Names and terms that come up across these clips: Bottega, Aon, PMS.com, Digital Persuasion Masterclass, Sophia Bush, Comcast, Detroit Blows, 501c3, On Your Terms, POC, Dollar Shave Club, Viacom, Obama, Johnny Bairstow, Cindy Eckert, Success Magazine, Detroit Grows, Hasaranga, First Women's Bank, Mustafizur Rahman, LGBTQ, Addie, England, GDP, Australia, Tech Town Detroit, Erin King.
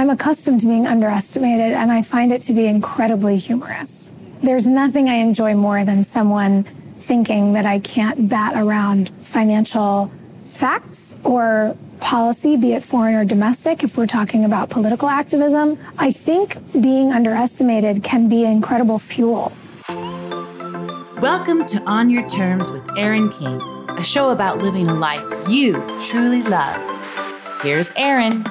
I'm accustomed to being underestimated, and I find it to be incredibly humorous. There's nothing I enjoy more than someone thinking that I can't bat around financial facts or policy, be it foreign or domestic, if we're talking about political activism. I think being underestimated can be an incredible fuel. Welcome to On Your Terms with Erin King, a show about living a life you truly love. Here's Erin.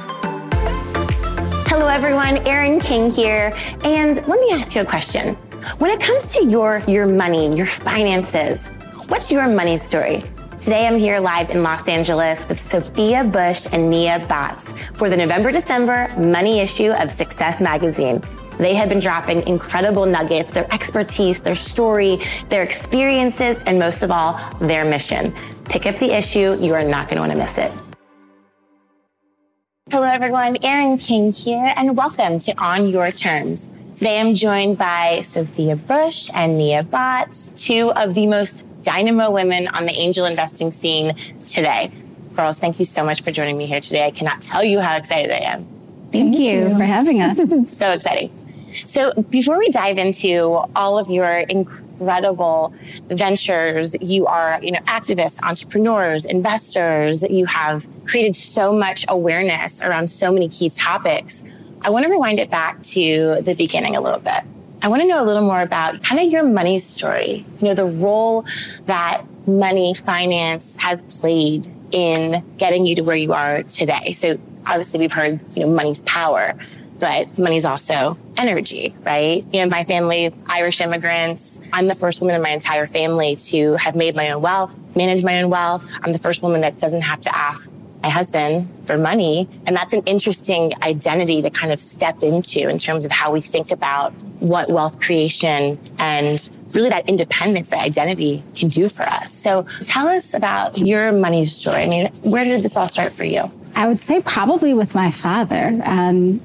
Hello, everyone. Erin King here. And let me ask you a question. When it comes to your money, your finances, what's your money story? Today, I'm here live in Los Angeles with Sophia Bush and Nia Batts for the November-December money issue of Success Magazine. They have been dropping incredible nuggets, their expertise, their story, their experiences, and most of all, their mission. Pick up the issue. You are not going to want to miss it. Hello, everyone. Erin King here, and welcome to On Your Terms. Today, I'm joined by Sophia Bush and Nia Batts, two of the most dynamo women on the angel investing scene today. Girls, thank you so much for joining me here today. I cannot tell you how excited I am. Thank you for having us. So exciting. So before we dive into all of your incredible ventures, you are, activists, entrepreneurs, investors. You have created so much awareness around so many key topics. I want to rewind it back to the beginning a little bit. I want to know a little more about kind of your money story, the role that money, finance has played in getting you to where you are today. So obviously we've heard, money's power, but money's also energy, right? My family, Irish immigrants. I'm the first woman in my entire family to have made my own wealth, managed my own wealth. I'm the first woman that doesn't have to ask my husband for money. And that's an interesting identity to kind of step into in terms of how we think about what wealth creation and really that independence, that identity can do for us. So tell us about your money story. Where did this all start for you? I would say probably with my father.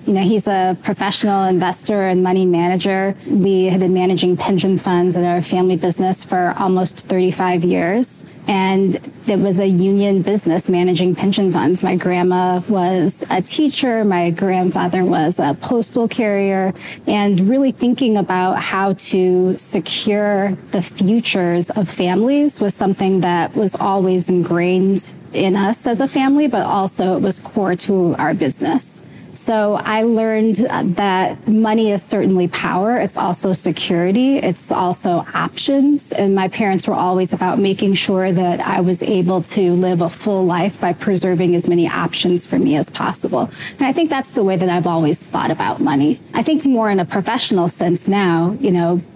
He's a professional investor and money manager. We had been managing pension funds in our family business for almost 35 years. And it was a union business managing pension funds. My grandma was a teacher. My grandfather was a postal carrier, and really thinking about how to secure the futures of families was something that was always ingrained in us as a family, but also it was core to our business. So I learned that money is certainly power. It's also security. It's also options. And my parents were always about making sure that I was able to live a full life by preserving as many options for me as possible. And I think that's the way that I've always thought about money. I think more in a professional sense now,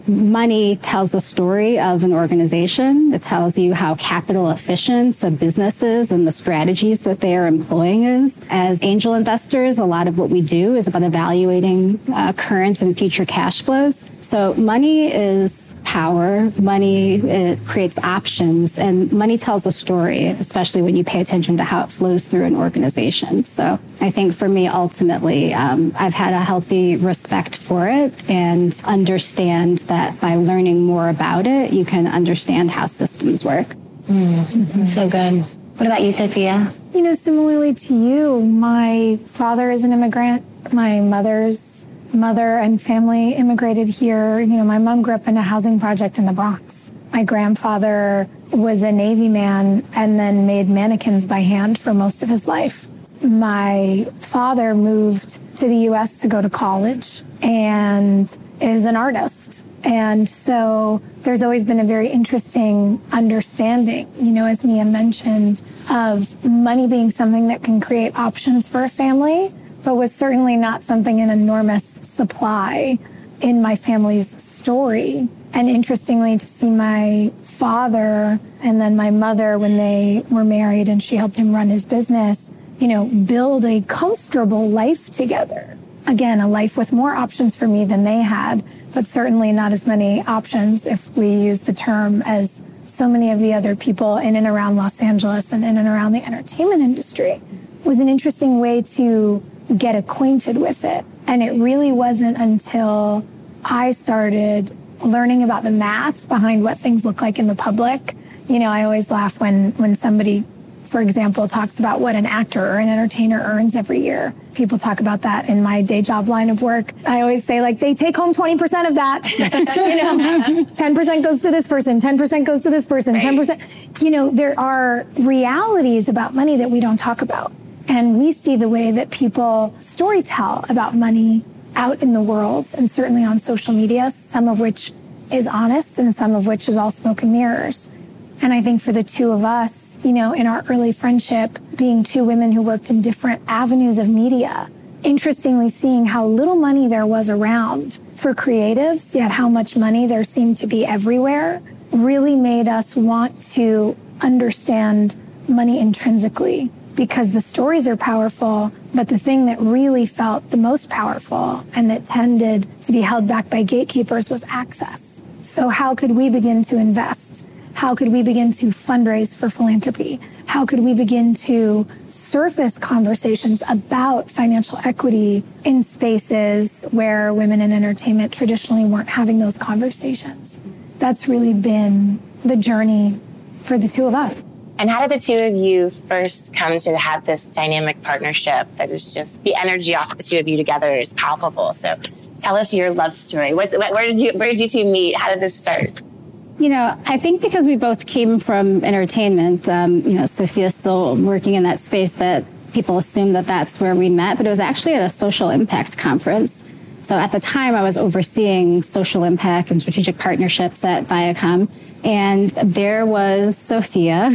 money tells the story of an organization. It tells you how capital efficient a business is and the strategies that they are employing is. As angel investors, a lot of what we do is about evaluating current and future cash flows. So money is power. Money, it creates options, and money tells a story, especially when you pay attention to how it flows through an organization. So I think for me, ultimately, I've had a healthy respect for it and understand that by learning more about it, you can understand how systems work. Mm-hmm. So good. What about you, Sophia? Similarly to you, my father is an immigrant. My mother's mother and family immigrated here. My mom grew up in a housing project in the Bronx. My grandfather was a Navy man and then made mannequins by hand for most of his life. My father moved to the U.S. to go to college and is an artist. And so there's always been a very interesting understanding, as Nia mentioned, of money being something that can create options for a family, but was certainly not something in enormous supply in my family's story. And interestingly, to see my father and then my mother when they were married and she helped him run his business, build a comfortable life together. Again, a life with more options for me than they had, but certainly not as many options, if we use the term, as so many of the other people in and around Los Angeles and in and around the entertainment industry. It was an interesting way to get acquainted with it. And it really wasn't until I started learning about the math behind what things look like in the public. I always laugh when somebody, for example, talks about what an actor or an entertainer earns every year. people talk about that in my day job line of work. I always say, like, they take home 20% of that. You know, 10% goes to this person, 10% goes to this person, 10%. You know, there are realities about money that we don't talk about. And we see the way that people storytell about money out in the world, and certainly on social media, some of which is honest and some of which is all smoke and mirrors. And I think for the two of us, you know, in our early friendship, being two women who worked in different avenues of media, interestingly seeing how little money there was around for creatives, yet how much money there seemed to be everywhere, really made us want to understand money intrinsically, because the stories are powerful, but the thing that really felt the most powerful and that tended to be held back by gatekeepers was access. So how could we begin to invest? How could we begin to fundraise for philanthropy? How could we begin to surface conversations about financial equity in spaces where women in entertainment traditionally weren't having those conversations? That's really been the journey for the two of us. And how did the two of you first come to have this dynamic partnership that is just, the energy off the two of you together is palpable? So tell us your love story. Where did you two meet? How did this start? You know, I think because we both came from entertainment, you know, Sophia's still working in that space that people assume that that's where we met, but it was actually at a social impact conference. So at the time, I was overseeing social impact and strategic partnerships at Viacom, and there was Sophia,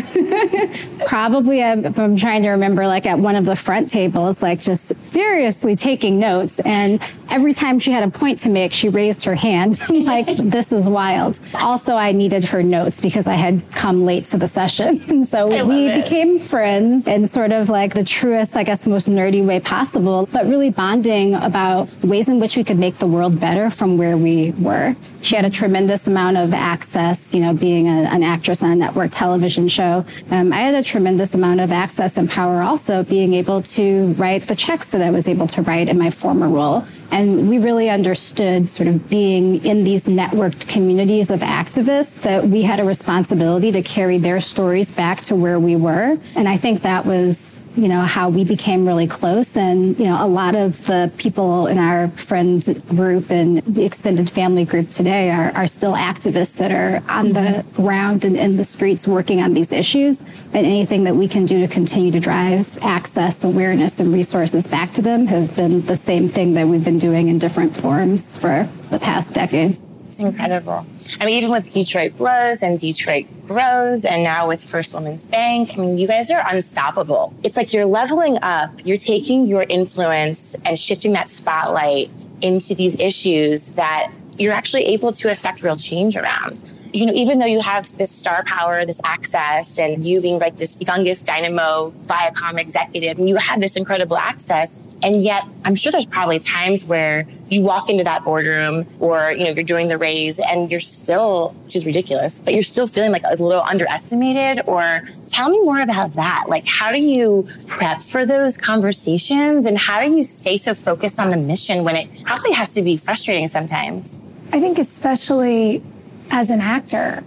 probably, if I'm trying to remember, like at one of the front tables, like just furiously taking notes. And every time she had a point to make, she raised her hand, like, this is wild. Also, I needed her notes because I had come late to the session. And so we became friends in sort of like the truest, I guess, most nerdy way possible, but really bonding about ways in which we could make the world better from where we were. She had a tremendous amount of access, you know, being an actress on a network television show. I had a tremendous amount of access and power also being able to write the checks that I was able to write in my former role. And we really understood sort of being in these networked communities of activists that we had a responsibility to carry their stories back to where we were. And I think that was, you know, how we became really close. And, you know, a lot of the people in our friends group and the extended family group today are still activists that are on the ground and in the streets working on these issues. And anything that we can do to continue to drive access, awareness, and resources back to them has been the same thing that we've been doing in different forms for the past decade. It's incredible. I mean, even with Detroit Blows and Detroit Grows, and now with First Women's Bank, I mean, you guys are unstoppable. It's like you're leveling up, you're taking your influence and shifting that spotlight into these issues that you're actually able to affect real change around. You know, even though you have this star power, this access, and you being like this youngest dynamo Viacom executive, and you have this incredible access. And yet, I'm sure there's probably times where you walk into that boardroom or, you know, you're doing the raise and you're still, which is ridiculous, but you're still feeling like a little underestimated. Or tell me more about that. Like, how do you prep for those conversations and how do you stay so focused on the mission when it probably has to be frustrating sometimes? I think especially as an actor,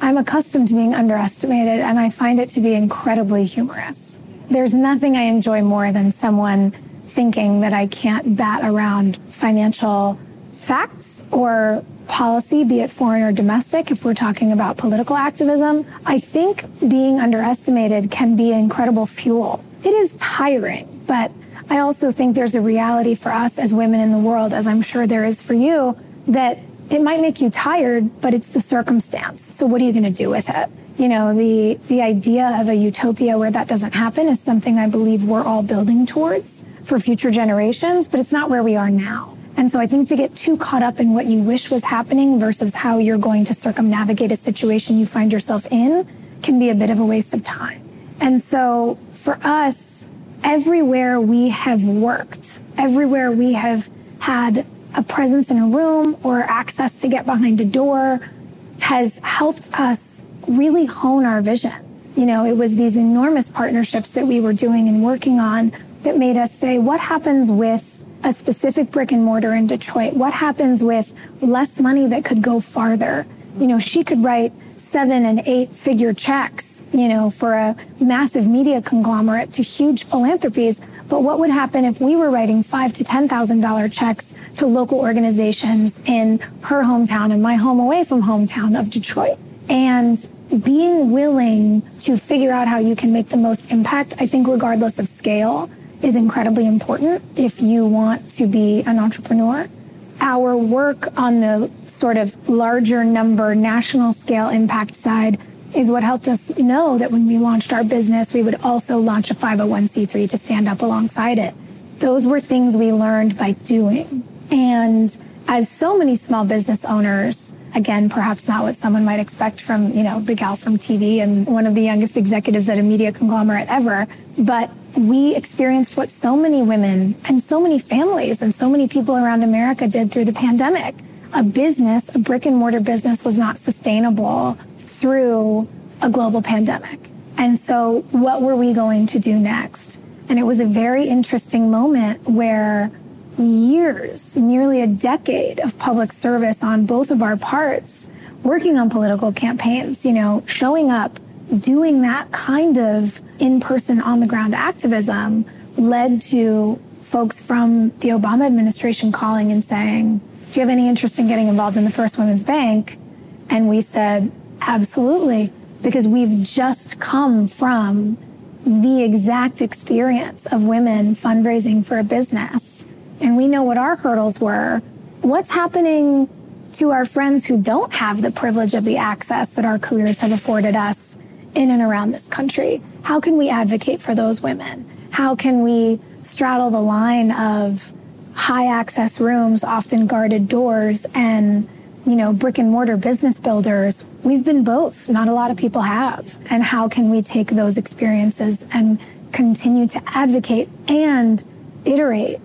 I'm accustomed to being underestimated and I find it to be incredibly humorous. There's nothing I enjoy more than someone thinking that I can't bat around financial facts or policy, be it foreign or domestic, if we're talking about political activism. I think being underestimated can be incredible fuel. It is tiring, but I also think there's a reality for us as women in the world, as I'm sure there is for you, that it might make you tired, but it's the circumstance. So what are you going to do with it? You know, the idea of a utopia where that doesn't happen is something I believe we're all building towards for future generations, but it's not where we are now. And so I think to get too caught up in what you wish was happening versus how you're going to circumnavigate a situation you find yourself in can be a bit of a waste of time. And so for us, everywhere we have worked, everywhere we have had a presence in a room or access to get behind a door has helped us really hone our vision. You know, it was these enormous partnerships that we were doing and working on that made us say, what happens with a specific brick and mortar in Detroit? What happens with less money that could go farther? You know, she could write 7- and 8-figure checks, you know, for a massive media conglomerate to huge philanthropies, But what would happen if we were writing $5,000 to $10,000 checks to local organizations in her hometown and my home away from hometown of Detroit? And being willing to figure out how you can make the most impact, I think regardless of scale, is incredibly important if you want to be an entrepreneur. Our work on the sort of larger number, national scale impact side is what helped us know that when we launched our business, we would also launch a 501c3 to stand up alongside it. Those were things we learned by doing. And as so many small business owners, again, perhaps not what someone might expect from, the gal from TV and one of the youngest executives at a media conglomerate ever, but we experienced what so many women and so many families and so many people around America did through the pandemic. A business, a brick and mortar business, was not sustainable through a global pandemic. And so what were we going to do next? And it was a very interesting moment where years, nearly a decade of public service on both of our parts, working on political campaigns, showing up, doing that kind of in-person, on-the-ground activism led to folks from the Obama administration calling and saying, do you have any interest in getting involved in the First Women's Bank? And we said, absolutely, because we've just come from the exact experience of women fundraising for a business. And we know what our hurdles were. What's happening to our friends who don't have the privilege of the access that our careers have afforded us in and around this country? How can we advocate for those women? How can we straddle the line of high access rooms, often guarded doors, and brick and mortar business builders? We've been both. Not a lot of people have. And how can we take those experiences and continue to advocate and iterate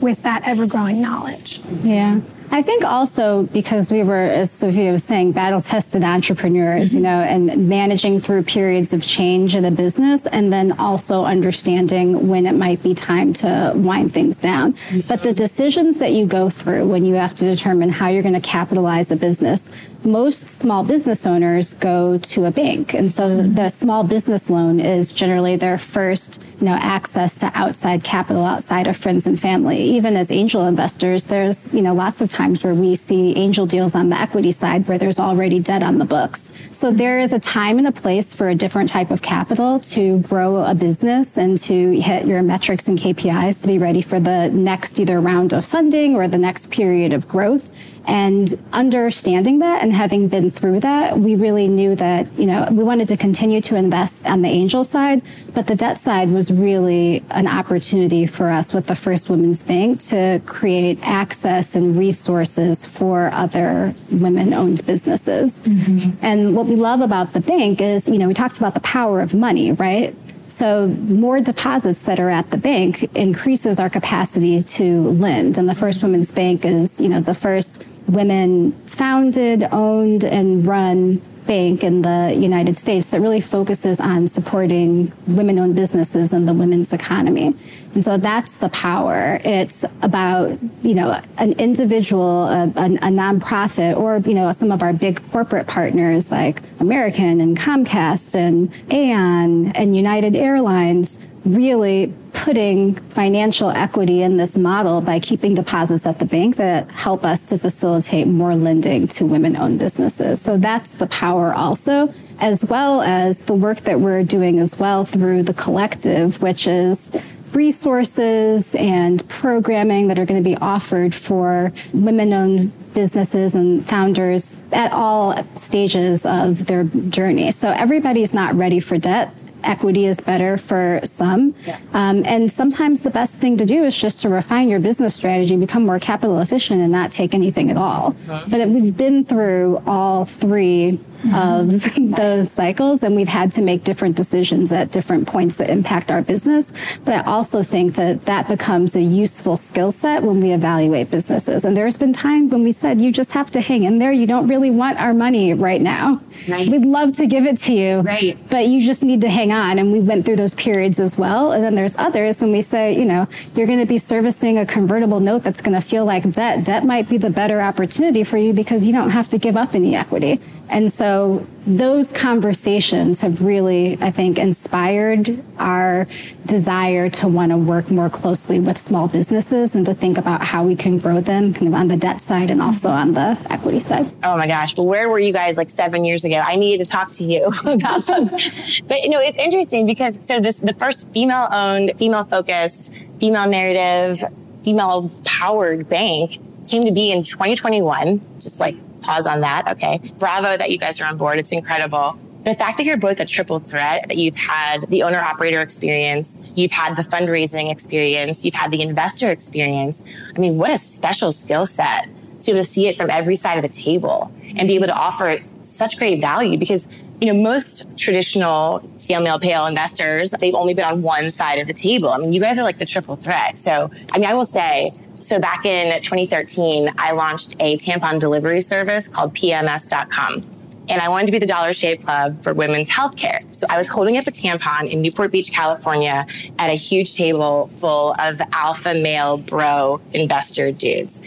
with that ever-growing knowledge? Yeah. I think also because we were, as Sophia was saying, battle-tested entrepreneurs, mm-hmm. And managing through periods of change in a business, and then also understanding when it might be time to wind things down. Mm-hmm. But the decisions that you go through when you have to determine how you're going to capitalize a business, most small business owners go to a bank. And so mm-hmm. the small business loan is generally their first access to outside capital, outside of friends and family. Even as angel investors, there's, lots of times where we see angel deals on the equity side where there's already debt on the books. So there is a time and a place for a different type of capital to grow a business and to hit your metrics and KPIs to be ready for the next either round of funding or the next period of growth. And understanding that and having been through that, we really knew that, we wanted to continue to invest on the angel side, but the debt side was really an opportunity for us with the First Women's Bank to create access and resources for other women-owned businesses. Mm-hmm. And what we love about the bank is, we talked about the power of money, right? So more deposits that are at the bank increases our capacity to lend. And the First Women's Bank is, the first women founded, owned, and run bank in the United States that really focuses on supporting women-owned businesses and the women's economy. And so that's the power. It's about, an individual, a nonprofit, or, some of our big corporate partners like American and Comcast and Aon and United Airlines really putting financial equity in this model by keeping deposits at the bank that help us to facilitate more lending to women-owned businesses. So that's the power also, as well as the work that we're doing as well through the collective, which is resources and programming that are going to be offered for women-owned businesses and founders at all stages of their journey. So everybody's not ready for debt. Equity is better for some. Yeah. And sometimes the best thing to do is just to refine your business strategy, become more capital efficient, and not take anything at all. Mm-hmm. But we've been through all three mm-hmm. of those cycles, and we've had to make different decisions at different points that impact our business. But I also think that becomes a useful skill set when we evaluate businesses. And there's been times when we said, you just have to hang in there. You don't really want our money right now. Right. We'd love to give it to you, right, but you just need to hang on. And we went through those periods as well. And then there's others when we say, you're going to be servicing a convertible note that's going to feel like debt. Debt might be the better opportunity for you because you don't have to give up any equity. And so so those conversations have really, I think, inspired our desire to want to work more closely with small businesses and to think about how we can grow them kind of on the debt side and also on the equity side. Oh my gosh. Well, where were you guys like 7 years ago? I needed to talk to you about that. But you know, it's interesting because so this, the first female owned, female focused, female narrative, female powered bank came to be in 2021, just like pause on that. Okay. Bravo that you guys are on board. It's incredible. The fact that you're both a triple threat, that you've had the owner operator experience, you've had the fundraising experience, you've had the investor experience. I mean, what a special skill set to be able to see it from every side of the table and be able to offer such great value because, you know, most traditional steel mill pale investors, they've only been on one side of the table. I mean, you guys are like the triple threat. So, I mean, I will say, so back in 2013, I launched a tampon delivery service called PMS.com. And I wanted to be the Dollar Shave Club for women's healthcare. So I was holding up a tampon in Newport Beach, California, at a huge table full of alpha male bro investor dudes.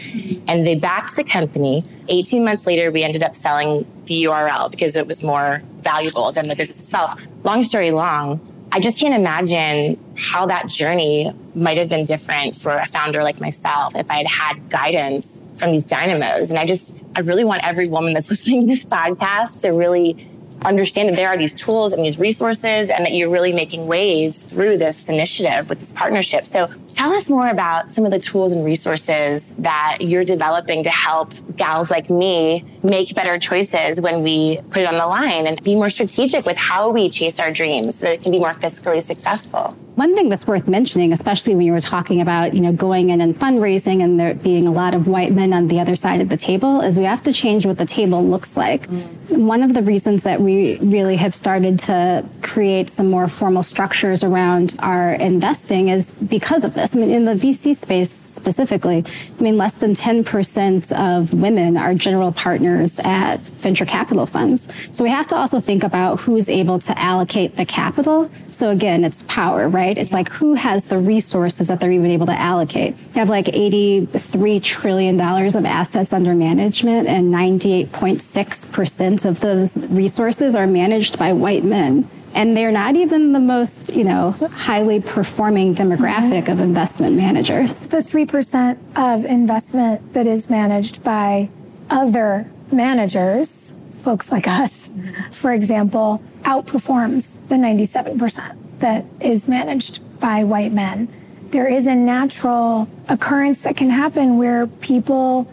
And they backed the company. 18 months later, we ended up selling the URL because it was more valuable than the business itself. Long story long, I just can't imagine how that journey might have been different for a founder like myself if I had had guidance from these dynamos. And I really want every woman that's listening to this podcast to really understand that there are these tools and these resources and that you're really making waves through this initiative with this partnership. So tell us more about some of the tools and resources that you're developing to help gals like me make better choices when we put it on the line and be more strategic with how we chase our dreams so that it can be more fiscally successful. One thing that's worth mentioning, especially when you were talking about, you know, going in and fundraising and there being a lot of white men on the other side of the table, is we have to change what the table looks like. Mm-hmm. One of the reasons that we really have started to create some more formal structures around our investing is because of this. I mean, in the VC space specifically, I mean, less than 10% of women are general partners at venture capital funds. So we have to also think about who's able to allocate the capital. So again, it's power, right? It's like who has the resources that they're even able to allocate. You have like $83 trillion of assets under management, and 98.6% of those resources are managed by white men. And they're not even the most, you know, highly performing demographic of investment managers. The 3% of investment that is managed by other managers, folks like us, for example, outperforms the 97% that is managed by white men. There is a natural occurrence that can happen where people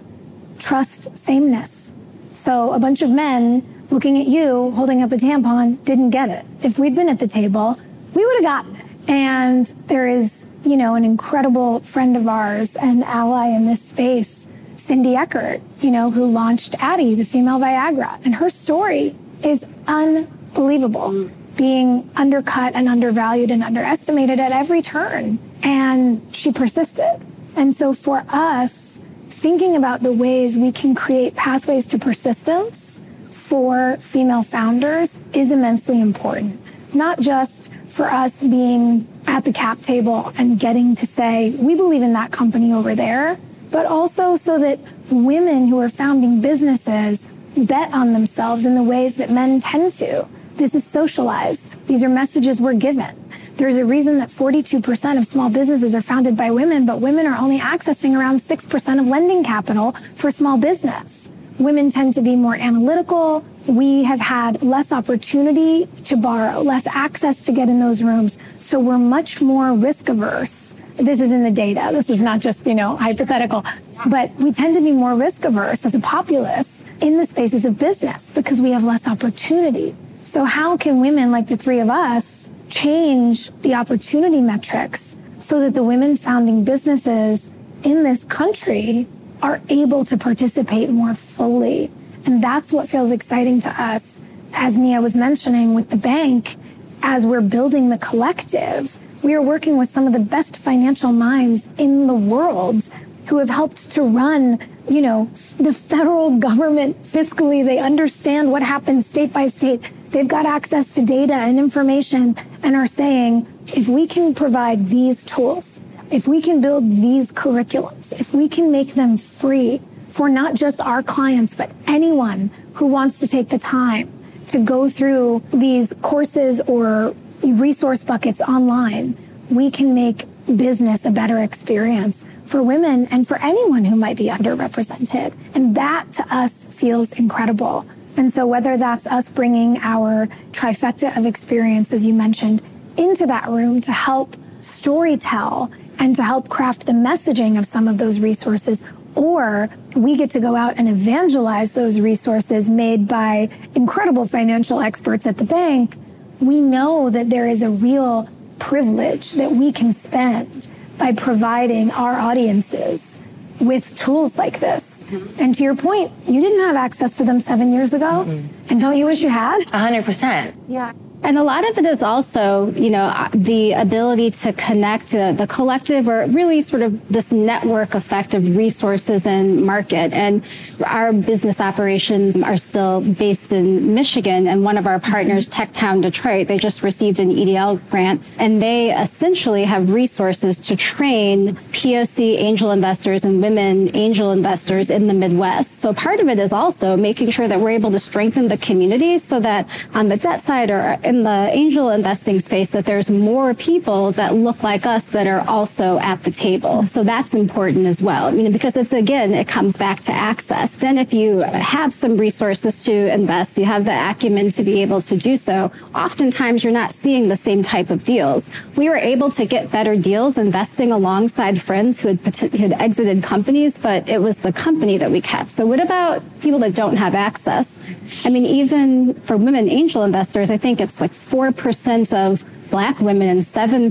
trust sameness. So a bunch of men looking at you, holding up a tampon, didn't get it. If we'd been at the table, we would have gotten it. And there is, you know, an incredible friend of ours, an ally in this space, Cindy Eckert, you know, who launched Addie, the female Viagra. And her story is unbelievable, being undercut and undervalued and underestimated at every turn. And she persisted. And so for us, thinking about the ways we can create pathways to persistence for female founders is immensely important. Not just for us being at the cap table and getting to say, we believe in that company over there, but also so that women who are founding businesses bet on themselves in the ways that men tend to. This is socialized. These are messages we're given. There's a reason that 42% of small businesses are founded by women, but women are only accessing around 6% of lending capital for small business. Women tend to be more analytical. We have had less opportunity to borrow, less access to get in those rooms. So we're much more risk averse. This is in the data. This is not just, you know, hypothetical. But we tend to be more risk averse as a populace in the spaces of business because we have less opportunity. So how can women like the three of us change the opportunity metrics so that the women founding businesses in this country are able to participate more fully? And that's what feels exciting to us. As Nia was mentioning with the bank, as we're building the collective, we are working with some of the best financial minds in the world who have helped to run, you know, the federal government fiscally. They understand what happens state by state. They've got access to data and information and are saying, if we can provide these tools, if we can build these curriculums, if we can make them free for not just our clients, but anyone who wants to take the time to go through these courses or resource buckets online, we can make business a better experience for women and for anyone who might be underrepresented. And that to us feels incredible. And so whether that's us bringing our trifecta of experience, as you mentioned, into that room to help storytell and to help craft the messaging of some of those resources, or we get to go out and evangelize those resources made by incredible financial experts at the bank, we know that there is a real privilege that we can spend by providing our audiences with tools like this. Mm-hmm. And to your point, you didn't have access to them 7 years ago. Mm-hmm. And don't you wish you had? 100%. Yeah. And a lot of it is also, you know, the ability to connect the collective, or really sort of this network effect of resources and market. And our business operations are still based in Michigan. And one of our partners, Tech Town Detroit, they just received an EDL grant. And they essentially have resources to train POC angel investors and women angel investors in the Midwest. So part of it is also making sure that we're able to strengthen the community so that on the debt side or in the angel investing space, that there's more people that look like us that are also at the table. So that's important as well. I mean, because it's, again, it comes back to access. Then if you have some resources to invest, you have the acumen to be able to do so, oftentimes you're not seeing the same type of deals. We were able to get better deals investing alongside friends who had exited companies, but it was the company that we kept. So what about people that don't have access? I mean, even for women angel investors, I think it's like 4% of Black women and 7%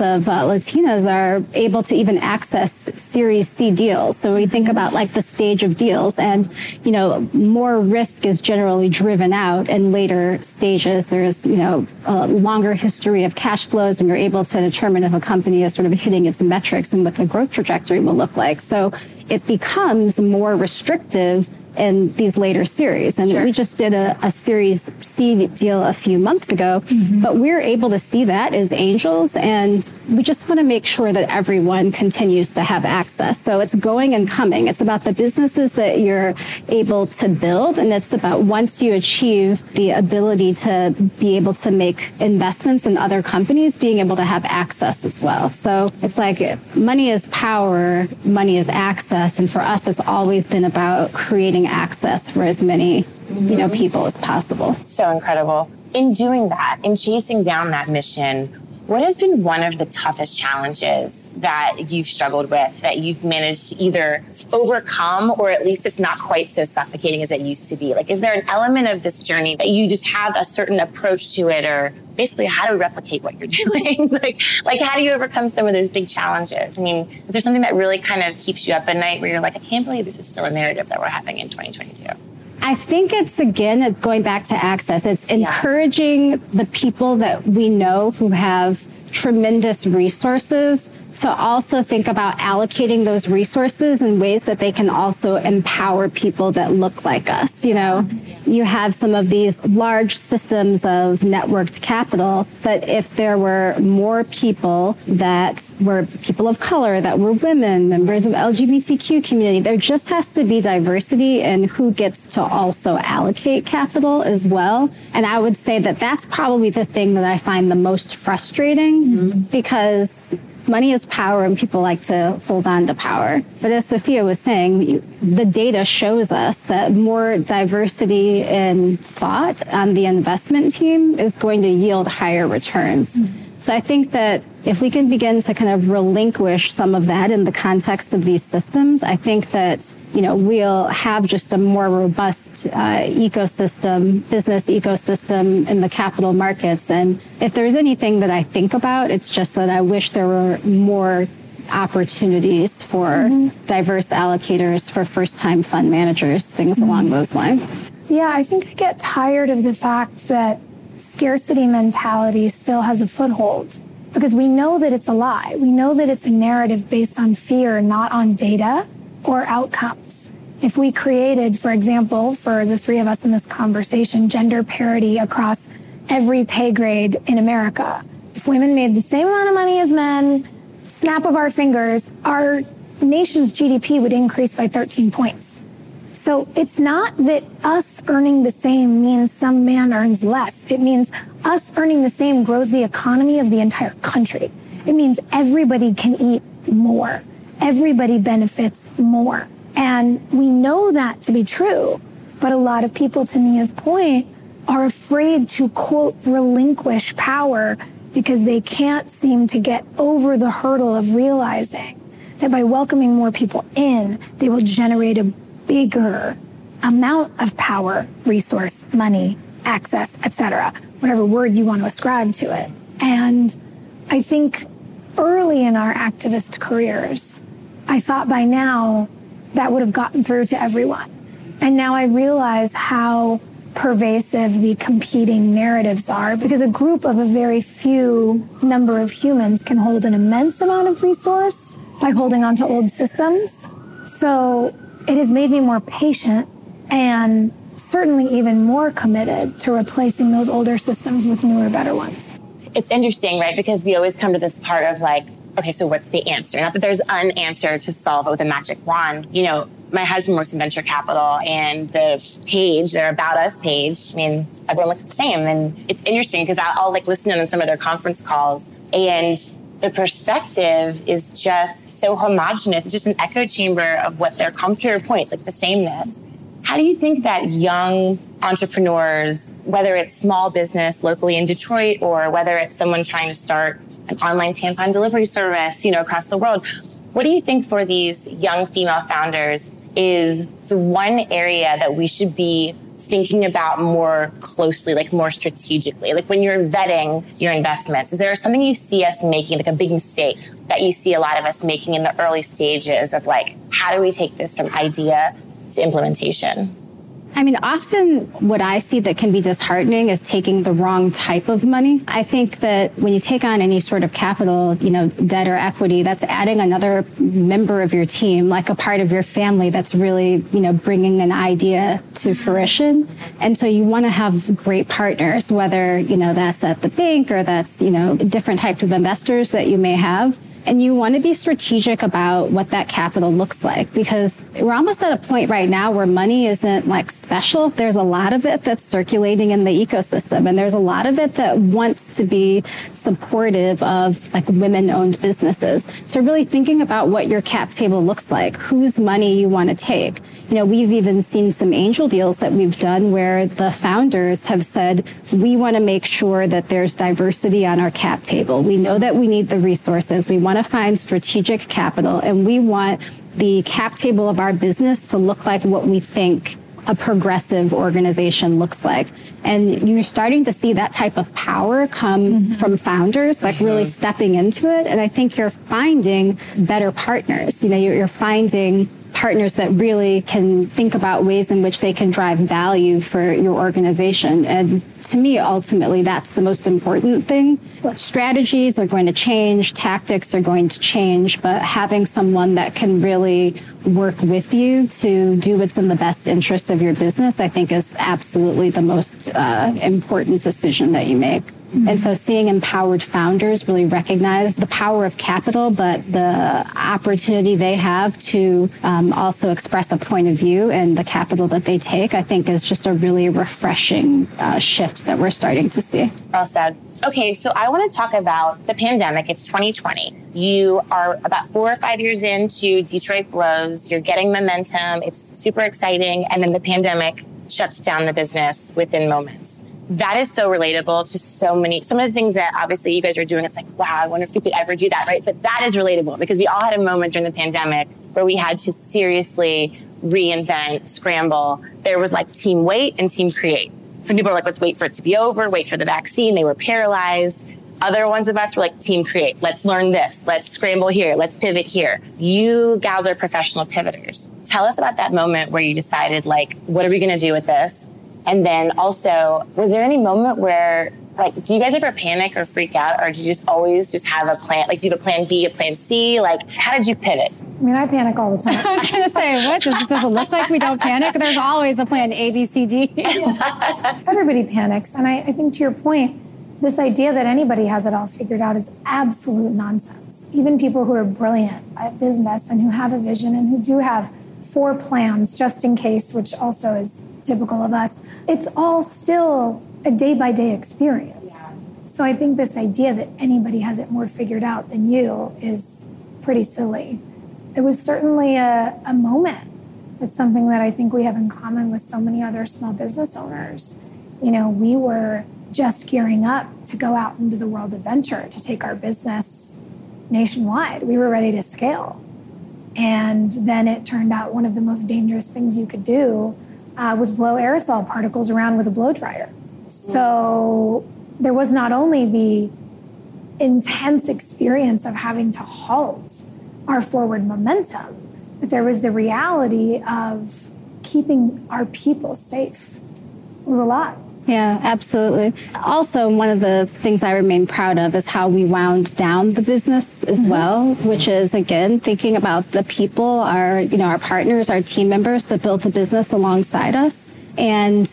of Latinas are able to even access Series C deals. So we think about like the stage of deals, and, you know, more risk is generally driven out in later stages. There's, you know, a longer history of cash flows, and you're able to determine if a company is sort of hitting its metrics and what the growth trajectory will look like. So it becomes more restrictive in these later series. And sure. We just did a Series C deal a few months ago, mm-hmm. but we're able to see that as angels. And we just want to make sure that everyone continues to have access. So it's going and coming. It's about the businesses that you're able to build. And it's about once you achieve the ability to be able to make investments in other companies, being able to have access as well. So it's like money is power, money is access. And for us, it's always been about creating access for as many, you know, people as possible. So incredible. In doing that, in chasing down that mission, what has been one of the toughest challenges that you've struggled with, that you've managed to either overcome, or at least it's not quite so suffocating as it used to be? Like, is there an element of this journey that you just have a certain approach to it, or basically how to replicate what you're doing? like how do you overcome some of those big challenges? I mean, is there something that really kind of keeps you up at night where you're like, I can't believe this is still a narrative that we're having in 2022? I think it's, again, going back to access. It's encouraging the people that we know who have tremendous resources to also think about allocating those resources in ways that they can also empower people that look like us. You know, you have some of these large systems of networked capital, but if there were more people that were people of color, that were women, members of LGBTQ community, there just has to be diversity in who gets to also allocate capital as well. And I would say that that's probably the thing that I find the most frustrating, because money is power, and people like to hold on to power. But as Sophia was saying, the data shows us that more diversity in thought on the investment team is going to yield higher returns. Mm-hmm. So I think that if we can begin to kind of relinquish some of that in the context of these systems, I think that, you know, we'll have just a more robust ecosystem, business ecosystem in the capital markets. And if there's anything that I think about, it's just that I wish there were more opportunities for diverse allocators, for first-time fund managers, things along those lines. Yeah, I think I get tired of the fact that scarcity mentality still has a foothold, because we know that it's a lie. We know that it's a narrative based on fear, not on data or outcomes. If we created, for example, for the three of us in this conversation, gender parity across every pay grade in America, if women made the same amount of money as men, snap of our fingers, our nation's GDP would increase by 13 points. So it's not that us earning the same means some man earns less. It means us earning the same grows the economy of the entire country. It means everybody can eat more. Everybody benefits more. And we know that to be true. But a lot of people, to Nia's point, are afraid to, quote, relinquish power because they can't seem to get over the hurdle of realizing that by welcoming more people in, they will generate a bigger amount of power, resource, money, access, etc., whatever word you want to ascribe to it. And I think early in our activist careers, I thought by now that would have gotten through to everyone. And now I realize how pervasive the competing narratives are, because a group of a very few number of humans can hold an immense amount of resource by holding on to old systems. So it has made me more patient and certainly even more committed to replacing those older systems with newer, better ones. It's interesting, right? Because we always come to this part of like, okay, so what's the answer? Not that there's an answer to solve it with a magic wand. You know, my husband works in venture capital, and the page, their About Us page, I mean, everyone looks the same. And it's interesting because I'll like listen in on some of their conference calls, and the perspective is just so homogenous. It's just an echo chamber of what their comforter point, like the sameness. How do you think that young entrepreneurs, whether it's small business locally in Detroit or whether it's someone trying to start an online tampon delivery service, you know, across the world, what do you think for these young female founders is the one area that we should be thinking about more closely, like more strategically? Like when you're vetting your investments, is there something you see us making, like a big mistake that you see a lot of us making in the early stages of like, how do we take this from idea to implementation? I mean, often what I see that can be disheartening is taking the wrong type of money. I think that when you take on any sort of capital, you know, debt or equity, that's adding another member of your team, like a part of your family that's really, you know, bringing an idea to fruition. And so you want to have great partners, whether, you know, that's at the bank or that's, you know, different types of investors that you may have. And you want to be strategic about what that capital looks like, because we're almost at a point right now where money isn't like special. There's a lot of it that's circulating in the ecosystem, and there's a lot of it that wants to be supportive of like women-owned businesses. So really thinking about what your cap table looks like, whose money you want to take. You know, we've even seen some angel deals that we've done where the founders have said, we want to make sure that there's diversity on our cap table. We know that we need the resources. We want to find strategic capital, and we want the cap table of our business to look like what we think a progressive organization looks like. And you're starting to see that type of power come from founders, like really stepping into it. And I think you're finding better partners. You know, you're finding partners that really can think about ways in which they can drive value for your organization. And to me, ultimately, that's the most important thing. Strategies are going to change, tactics are going to change, but having someone that can really work with you to do what's in the best interest of your business, I think is absolutely the most important decision that you make. And so seeing empowered founders really recognize the power of capital, but the opportunity they have to also express a point of view and the capital that they take, I think is just a really refreshing shift that we're starting to see. Well said. Okay, so I want to talk about the pandemic. It's 2020. You are about 4 or 5 years into Detroit Blows. You're getting momentum. It's super exciting. And then the pandemic shuts down the business within moments. That is so relatable to so many, some of the things that obviously you guys are doing. It's like, wow, I wonder if we could ever do that, right? But that is relatable because we all had a moment during the pandemic where we had to seriously reinvent, scramble. There was like team wait and team create. Some people were like, let's wait for it to be over, wait for the vaccine. They were paralyzed. Other ones of us were like, team create. Let's learn this. Let's scramble here. Let's pivot here. You gals are professional pivoters. Tell us about that moment where you decided, like, what are we going to do with this? And then also, was there any moment where, like, do you guys ever panic or freak out? Or do you just always just have a plan? Like, do you have a plan B, a plan C? Like, how did you pivot? I mean, I panic all the time. I was going to say, what? Does it look like we don't panic? There's always a plan A, B, C, D. Everybody panics. And I think to your point, this idea that anybody has it all figured out is absolute nonsense. Even people who are brilliant at business and who have a vision and who do have 4 plans just in case, which also is typical of us. It's all still a day-by-day experience. Yeah. So I think this idea that anybody has it more figured out than you is pretty silly. It was certainly a moment. It's something that I think we have in common with so many other small business owners. You know, we were just gearing up to go out into the world of venture, to take our business nationwide. We were ready to scale. And then it turned out one of the most dangerous things you could do was blow aerosol particles around with a blow dryer. So there was not only the intense experience of having to halt our forward momentum, but there was the reality of keeping our people safe. It was a lot. Yeah, absolutely. Also, one of the things I remain proud of is how we wound down the business as well, which is, again, thinking about the people, our partners, our team members that built the business alongside us, and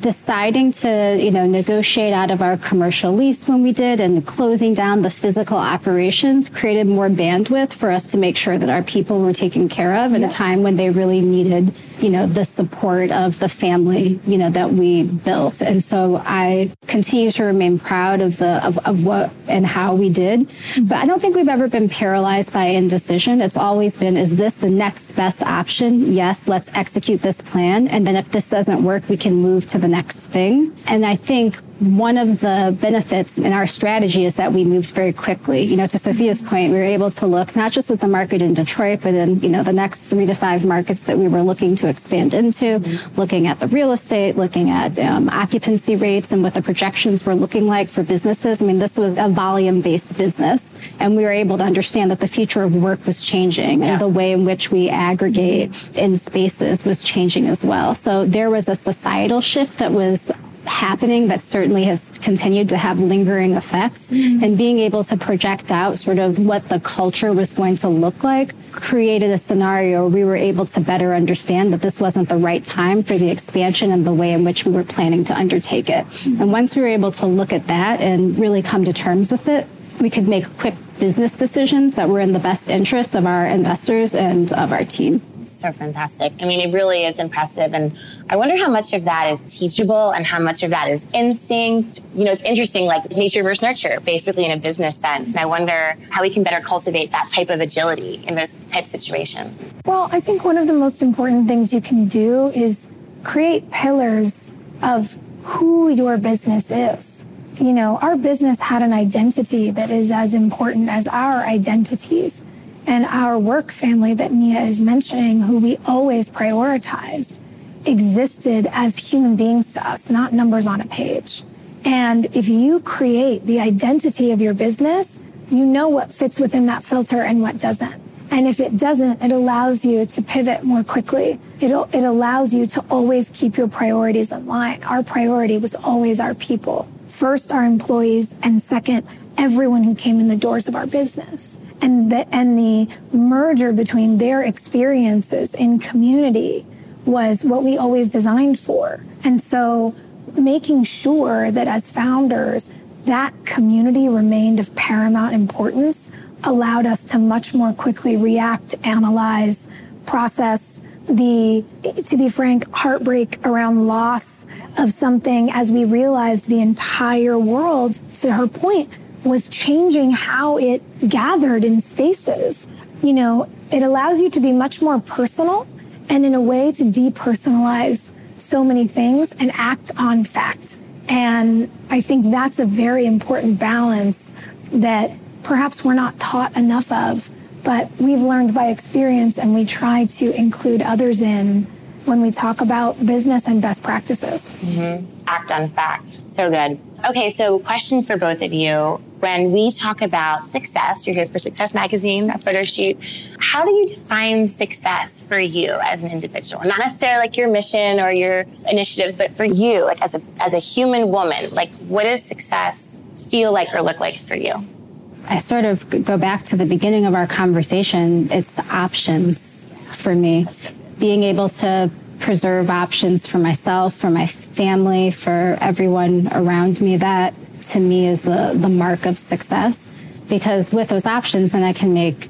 deciding to, negotiate out of our commercial lease when we did, and closing down the physical operations created more bandwidth for us to make sure that our people were taken care of at a time when they really needed, the support of the family, that we built. And so I continue to remain proud of of what and how we did. But I don't think we've ever been paralyzed by indecision. It's always been, is this the next best option? Yes, let's execute this plan. And then if this doesn't work, we can move to the next thing. And I think one of the benefits in our strategy is that we moved very quickly. To Sophia's point, we were able to look not just at the market in Detroit, but in, the next 3 to 5 markets that we were looking to expand into, looking at the real estate, looking at occupancy rates and what the projections were looking like for businesses. I mean, this was a volume-based business, and we were able to understand that the future of work was changing and the way in which we aggregate in spaces was changing as well. So there was a societal shift that was happening that certainly has continued to have lingering effects, and being able to project out sort of what the culture was going to look like created a scenario where we were able to better understand that this wasn't the right time for the expansion and the way in which we were planning to undertake it. And once we were able to look at that and really come to terms with it, we could make quick business decisions that were in the best interest of our investors and of our team. So fantastic. I mean, it really is impressive. And I wonder how much of that is teachable and how much of that is instinct. It's interesting, like nature versus nurture, basically in a business sense. And I wonder how we can better cultivate that type of agility in those type situations. Well, I think one of the most important things you can do is create pillars of who your business is. Our business had an identity that is as important as our identities. And our work family that Nia is mentioning, who we always prioritized, existed as human beings to us, not numbers on a page. And if you create the identity of your business, what fits within that filter and what doesn't. And if it doesn't, it allows you to pivot more quickly. It allows you to always keep your priorities in line. Our priority was always our people. First, our employees, and second, everyone who came in the doors of our business. And the merger between their experiences in community was what we always designed for. And so making sure that as founders, that community remained of paramount importance allowed us to much more quickly react, analyze, process to be frank, heartbreak around loss of something as we realized the entire world, to her point, was changing how it gathered in spaces. It allows you to be much more personal and in a way to depersonalize so many things and act on fact. And I think that's a very important balance that perhaps we're not taught enough of, but we've learned by experience, and we try to include others in when we talk about business and best practices. Act on fact. So good. Okay, so question for both of you. When we talk about success, you're here for Success Magazine, a photo shoot. How do you define success for you as an individual? Not necessarily like your mission or your initiatives, but for you, like as a human woman, like what does success feel like or look like for you? I sort of go back to the beginning of our conversation. It's options for me. Being able to preserve options for myself, for my family, for everyone around me, that to me is the mark of success. Because with those options, then I can make,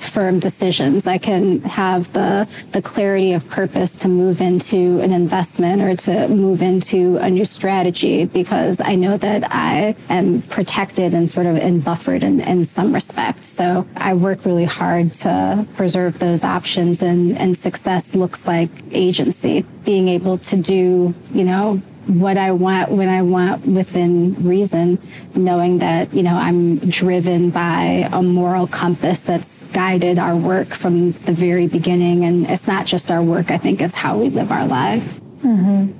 firm decisions. I can have the clarity of purpose to move into an investment or to move into a new strategy, because I know that I am protected and sort of and buffered in some respect. So I work really hard to preserve those options, and success looks like agency, being able to do, you know, what I want, when I want, within reason, knowing that, you know, I'm driven by a moral compass that's guided our work from the very beginning. And it's not just our work. I think it's how we live our lives. Mm-hmm.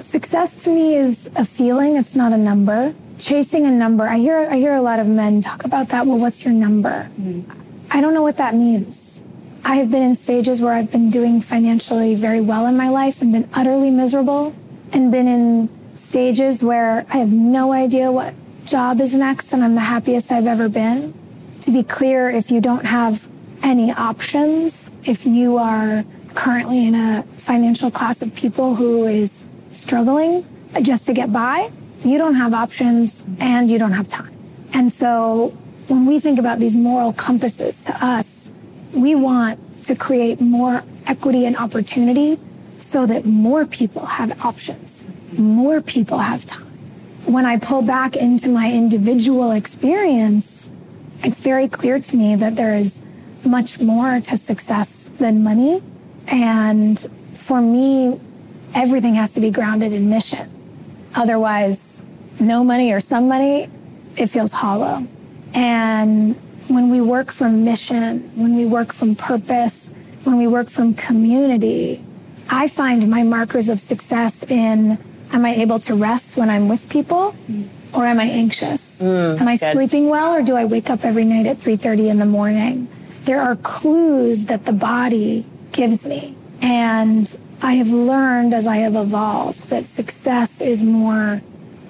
Success to me is a feeling. It's not a number. Chasing a number. I hear a lot of men talk about that. Well, what's your number? Mm-hmm. I don't know what that means. I have been in stages where I've been doing financially very well in my life and been utterly miserable, and been in stages where I have no idea what job is next and I'm the happiest I've ever been. To be clear, if you don't have any options, if you are currently in a financial class of people who is struggling just to get by, you don't have options and you don't have time. And so when we think about these moral compasses, to us, we want to create more equity and opportunity so that more people have options, more people have time. When I pull back into my individual experience, it's very clear to me that there is much more to success than money. And for me, everything has to be grounded in mission. Otherwise, no money or some money, it feels hollow. And when we work from mission, when we work from purpose, when we work from community, I find my markers of success in, am I able to rest when I'm with people, or am I anxious? Am I sleeping well, or do I wake up every night at 3:30 in the morning? There are clues that the body gives me. And I have learned as I have evolved that success is more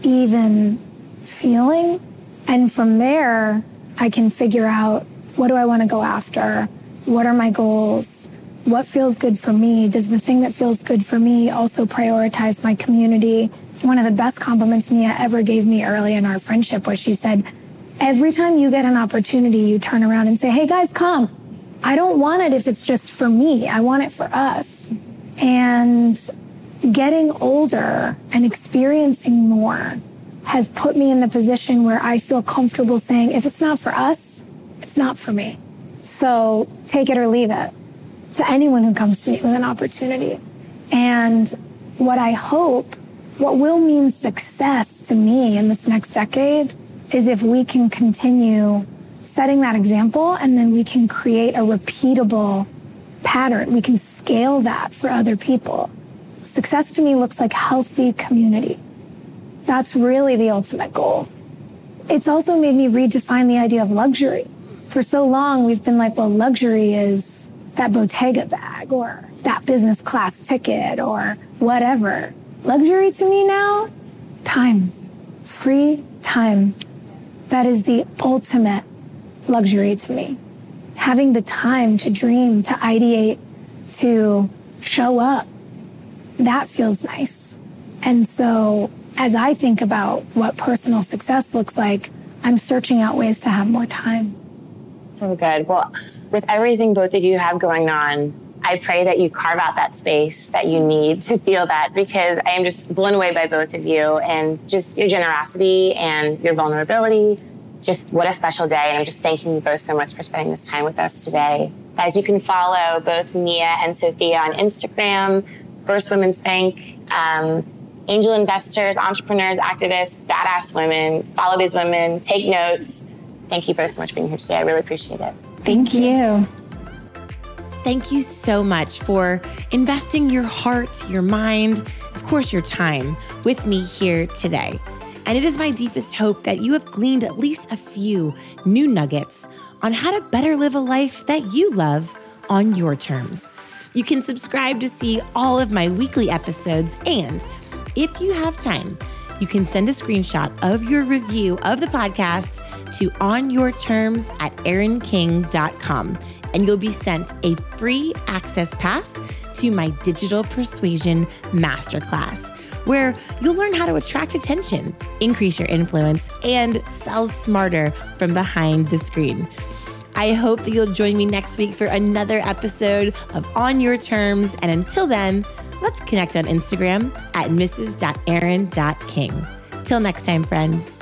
even feeling. And from there, I can figure out, what do I want to go after? What are my goals? What feels good for me? Does the thing that feels good for me also prioritize my community? One of the best compliments Nia ever gave me early in our friendship was she said, every time you get an opportunity, you turn around and say, hey guys, come. I don't want it if it's just for me. I want it for us. And getting older and experiencing more has put me in the position where I feel comfortable saying, if it's not for us, it's not for me. So take it or leave it, to anyone who comes to me with an opportunity. And what I hope, what will mean success to me in this next decade, is if we can continue setting that example, and then we can create a repeatable pattern. We can scale that for other people. Success to me looks like healthy community. That's really the ultimate goal. It's also made me redefine the idea of luxury. For so long, we've been like, well, luxury is that Bottega bag or that business class ticket or whatever. Luxury to me now, time, free time. That is the ultimate luxury to me. Having the time to dream, to ideate, to show up, that feels nice. And so as I think about what personal success looks like, I'm searching out ways to have more time. So good. Well, with everything both of you have going on, I pray that you carve out that space that you need to feel that, because I am just blown away by both of you and just your generosity and your vulnerability. Just what a special day. And I'm just thanking you both so much for spending this time with us today. Guys, you can follow both Nia and Sophia on Instagram, First Women's Bank, angel investors, entrepreneurs, activists, badass women. Follow these women, take notes. Thank you both so much for being here today. I really appreciate it. Thank you. Thank you so much for investing your heart, your mind, of course, your time with me here today. And it is my deepest hope that you have gleaned at least a few new nuggets on how to better live a life that you love on your terms. You can subscribe to see all of my weekly episodes. And if you have time, you can send a screenshot of your review of the podcast to onyourterms@erinking.com, and you'll be sent a free access pass to my Digital Persuasion Masterclass, where you'll learn how to attract attention, increase your influence, and sell smarter from behind the screen. I hope that you'll join me next week for another episode of On Your Terms. And until then, let's connect on Instagram at mrs.erin.king. Till next time, friends.